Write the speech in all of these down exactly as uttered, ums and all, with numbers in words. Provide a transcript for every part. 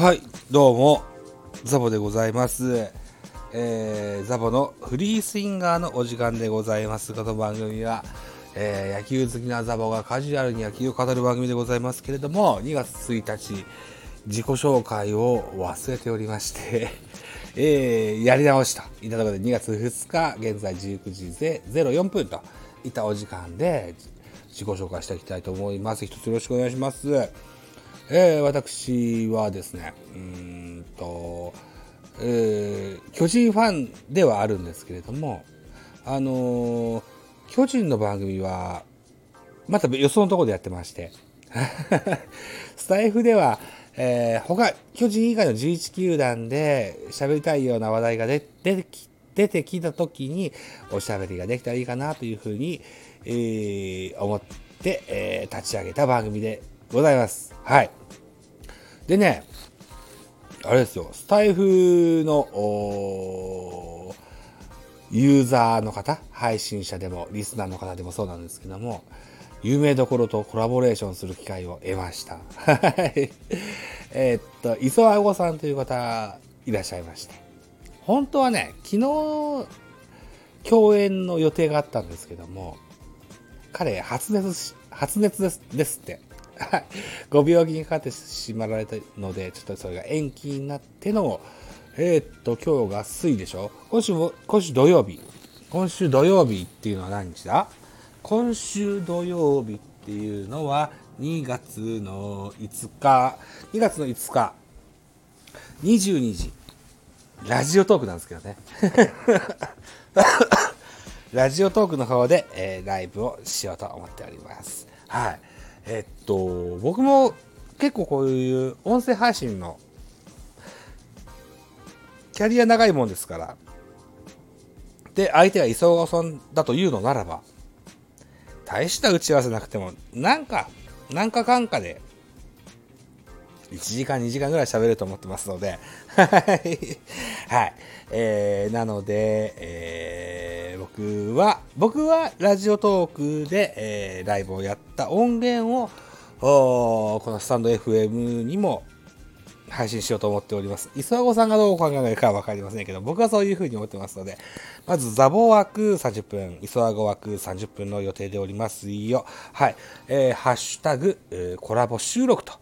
はい、どうもザボでございます、えー、ザボのフリースインガーのお時間でございます。この番組は、えー、野球好きなザボがカジュアルに野球を語る番組でございますけれども、にがつついたち自己紹介を忘れておりまして、えー、やり直しといったところでにがつふつか現在じゅうくじぜろよんぷんといったお時間で自己紹介していきたいと思います。一つよろしくお願いします。えー、私はですね、うーんと、えー、巨人ファンではあるんですけれども、あのー、巨人の番組はまたよそのところでやってましてスタイフでは、えー、他巨人以外のじゅういちきゅうだんで喋りたいような話題が出てき出てきた時におしゃべりができたらいいかなというふうに、えー、思って、えー、立ち上げた番組でございます。はい。でね、あれですよ、スタイフのユーザーの方、配信者でもリスナーの方でもそうなんですけども、有名どころとコラボレーションする機会を得ました。はい。えっと、磯あごさんという方いらっしゃいまして、本当はね、昨日共演の予定があったんですけども、彼発熱し発熱ですですって。ご病気にかかってしまられたので、ちょっとそれが延期になっての、えー、っと今日が水でしょ。今週も今週土曜日、今週土曜日っていうのは何日だ？今週土曜日っていうのはにがつのいつか、にがつのいつかにじゅうにじラジオトークなんですけどね。ラジオトークの方で、えー、ライブをしようと思っております。はい。えっと、僕も結構こういう音声配信のキャリア長いもんですから、で相手が磯川さんだというのならば、大した打ち合わせなくてもなんかなんかかんかでいちじかんにじかんぐらい喋ると思ってますのではい、えー、なので、えー、僕は僕はラジオトークで、えー、ライブをやった音源をこのスタンド エフエム にも配信しようと思っております。磯あごさんがどうお考えか分かりませんけど、僕はそういうふうに思ってますので、まずザボ枠さんじゅっぷん、磯あご枠さんじゅっぷんの予定でおりますよ。はい、えー、ハッシュタグ、えー、コラボ収録と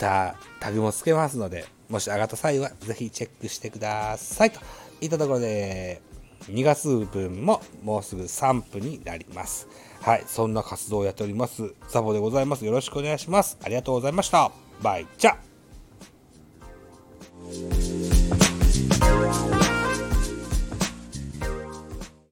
タグもつけますので、もし上がった際はぜひチェックしてくださいといったところで、にがつぶんももうすぐさんぷんになります。はい、そんな活動をやっておりますザボでございます。よろしくお願いします。ありがとうございました。バイチャ。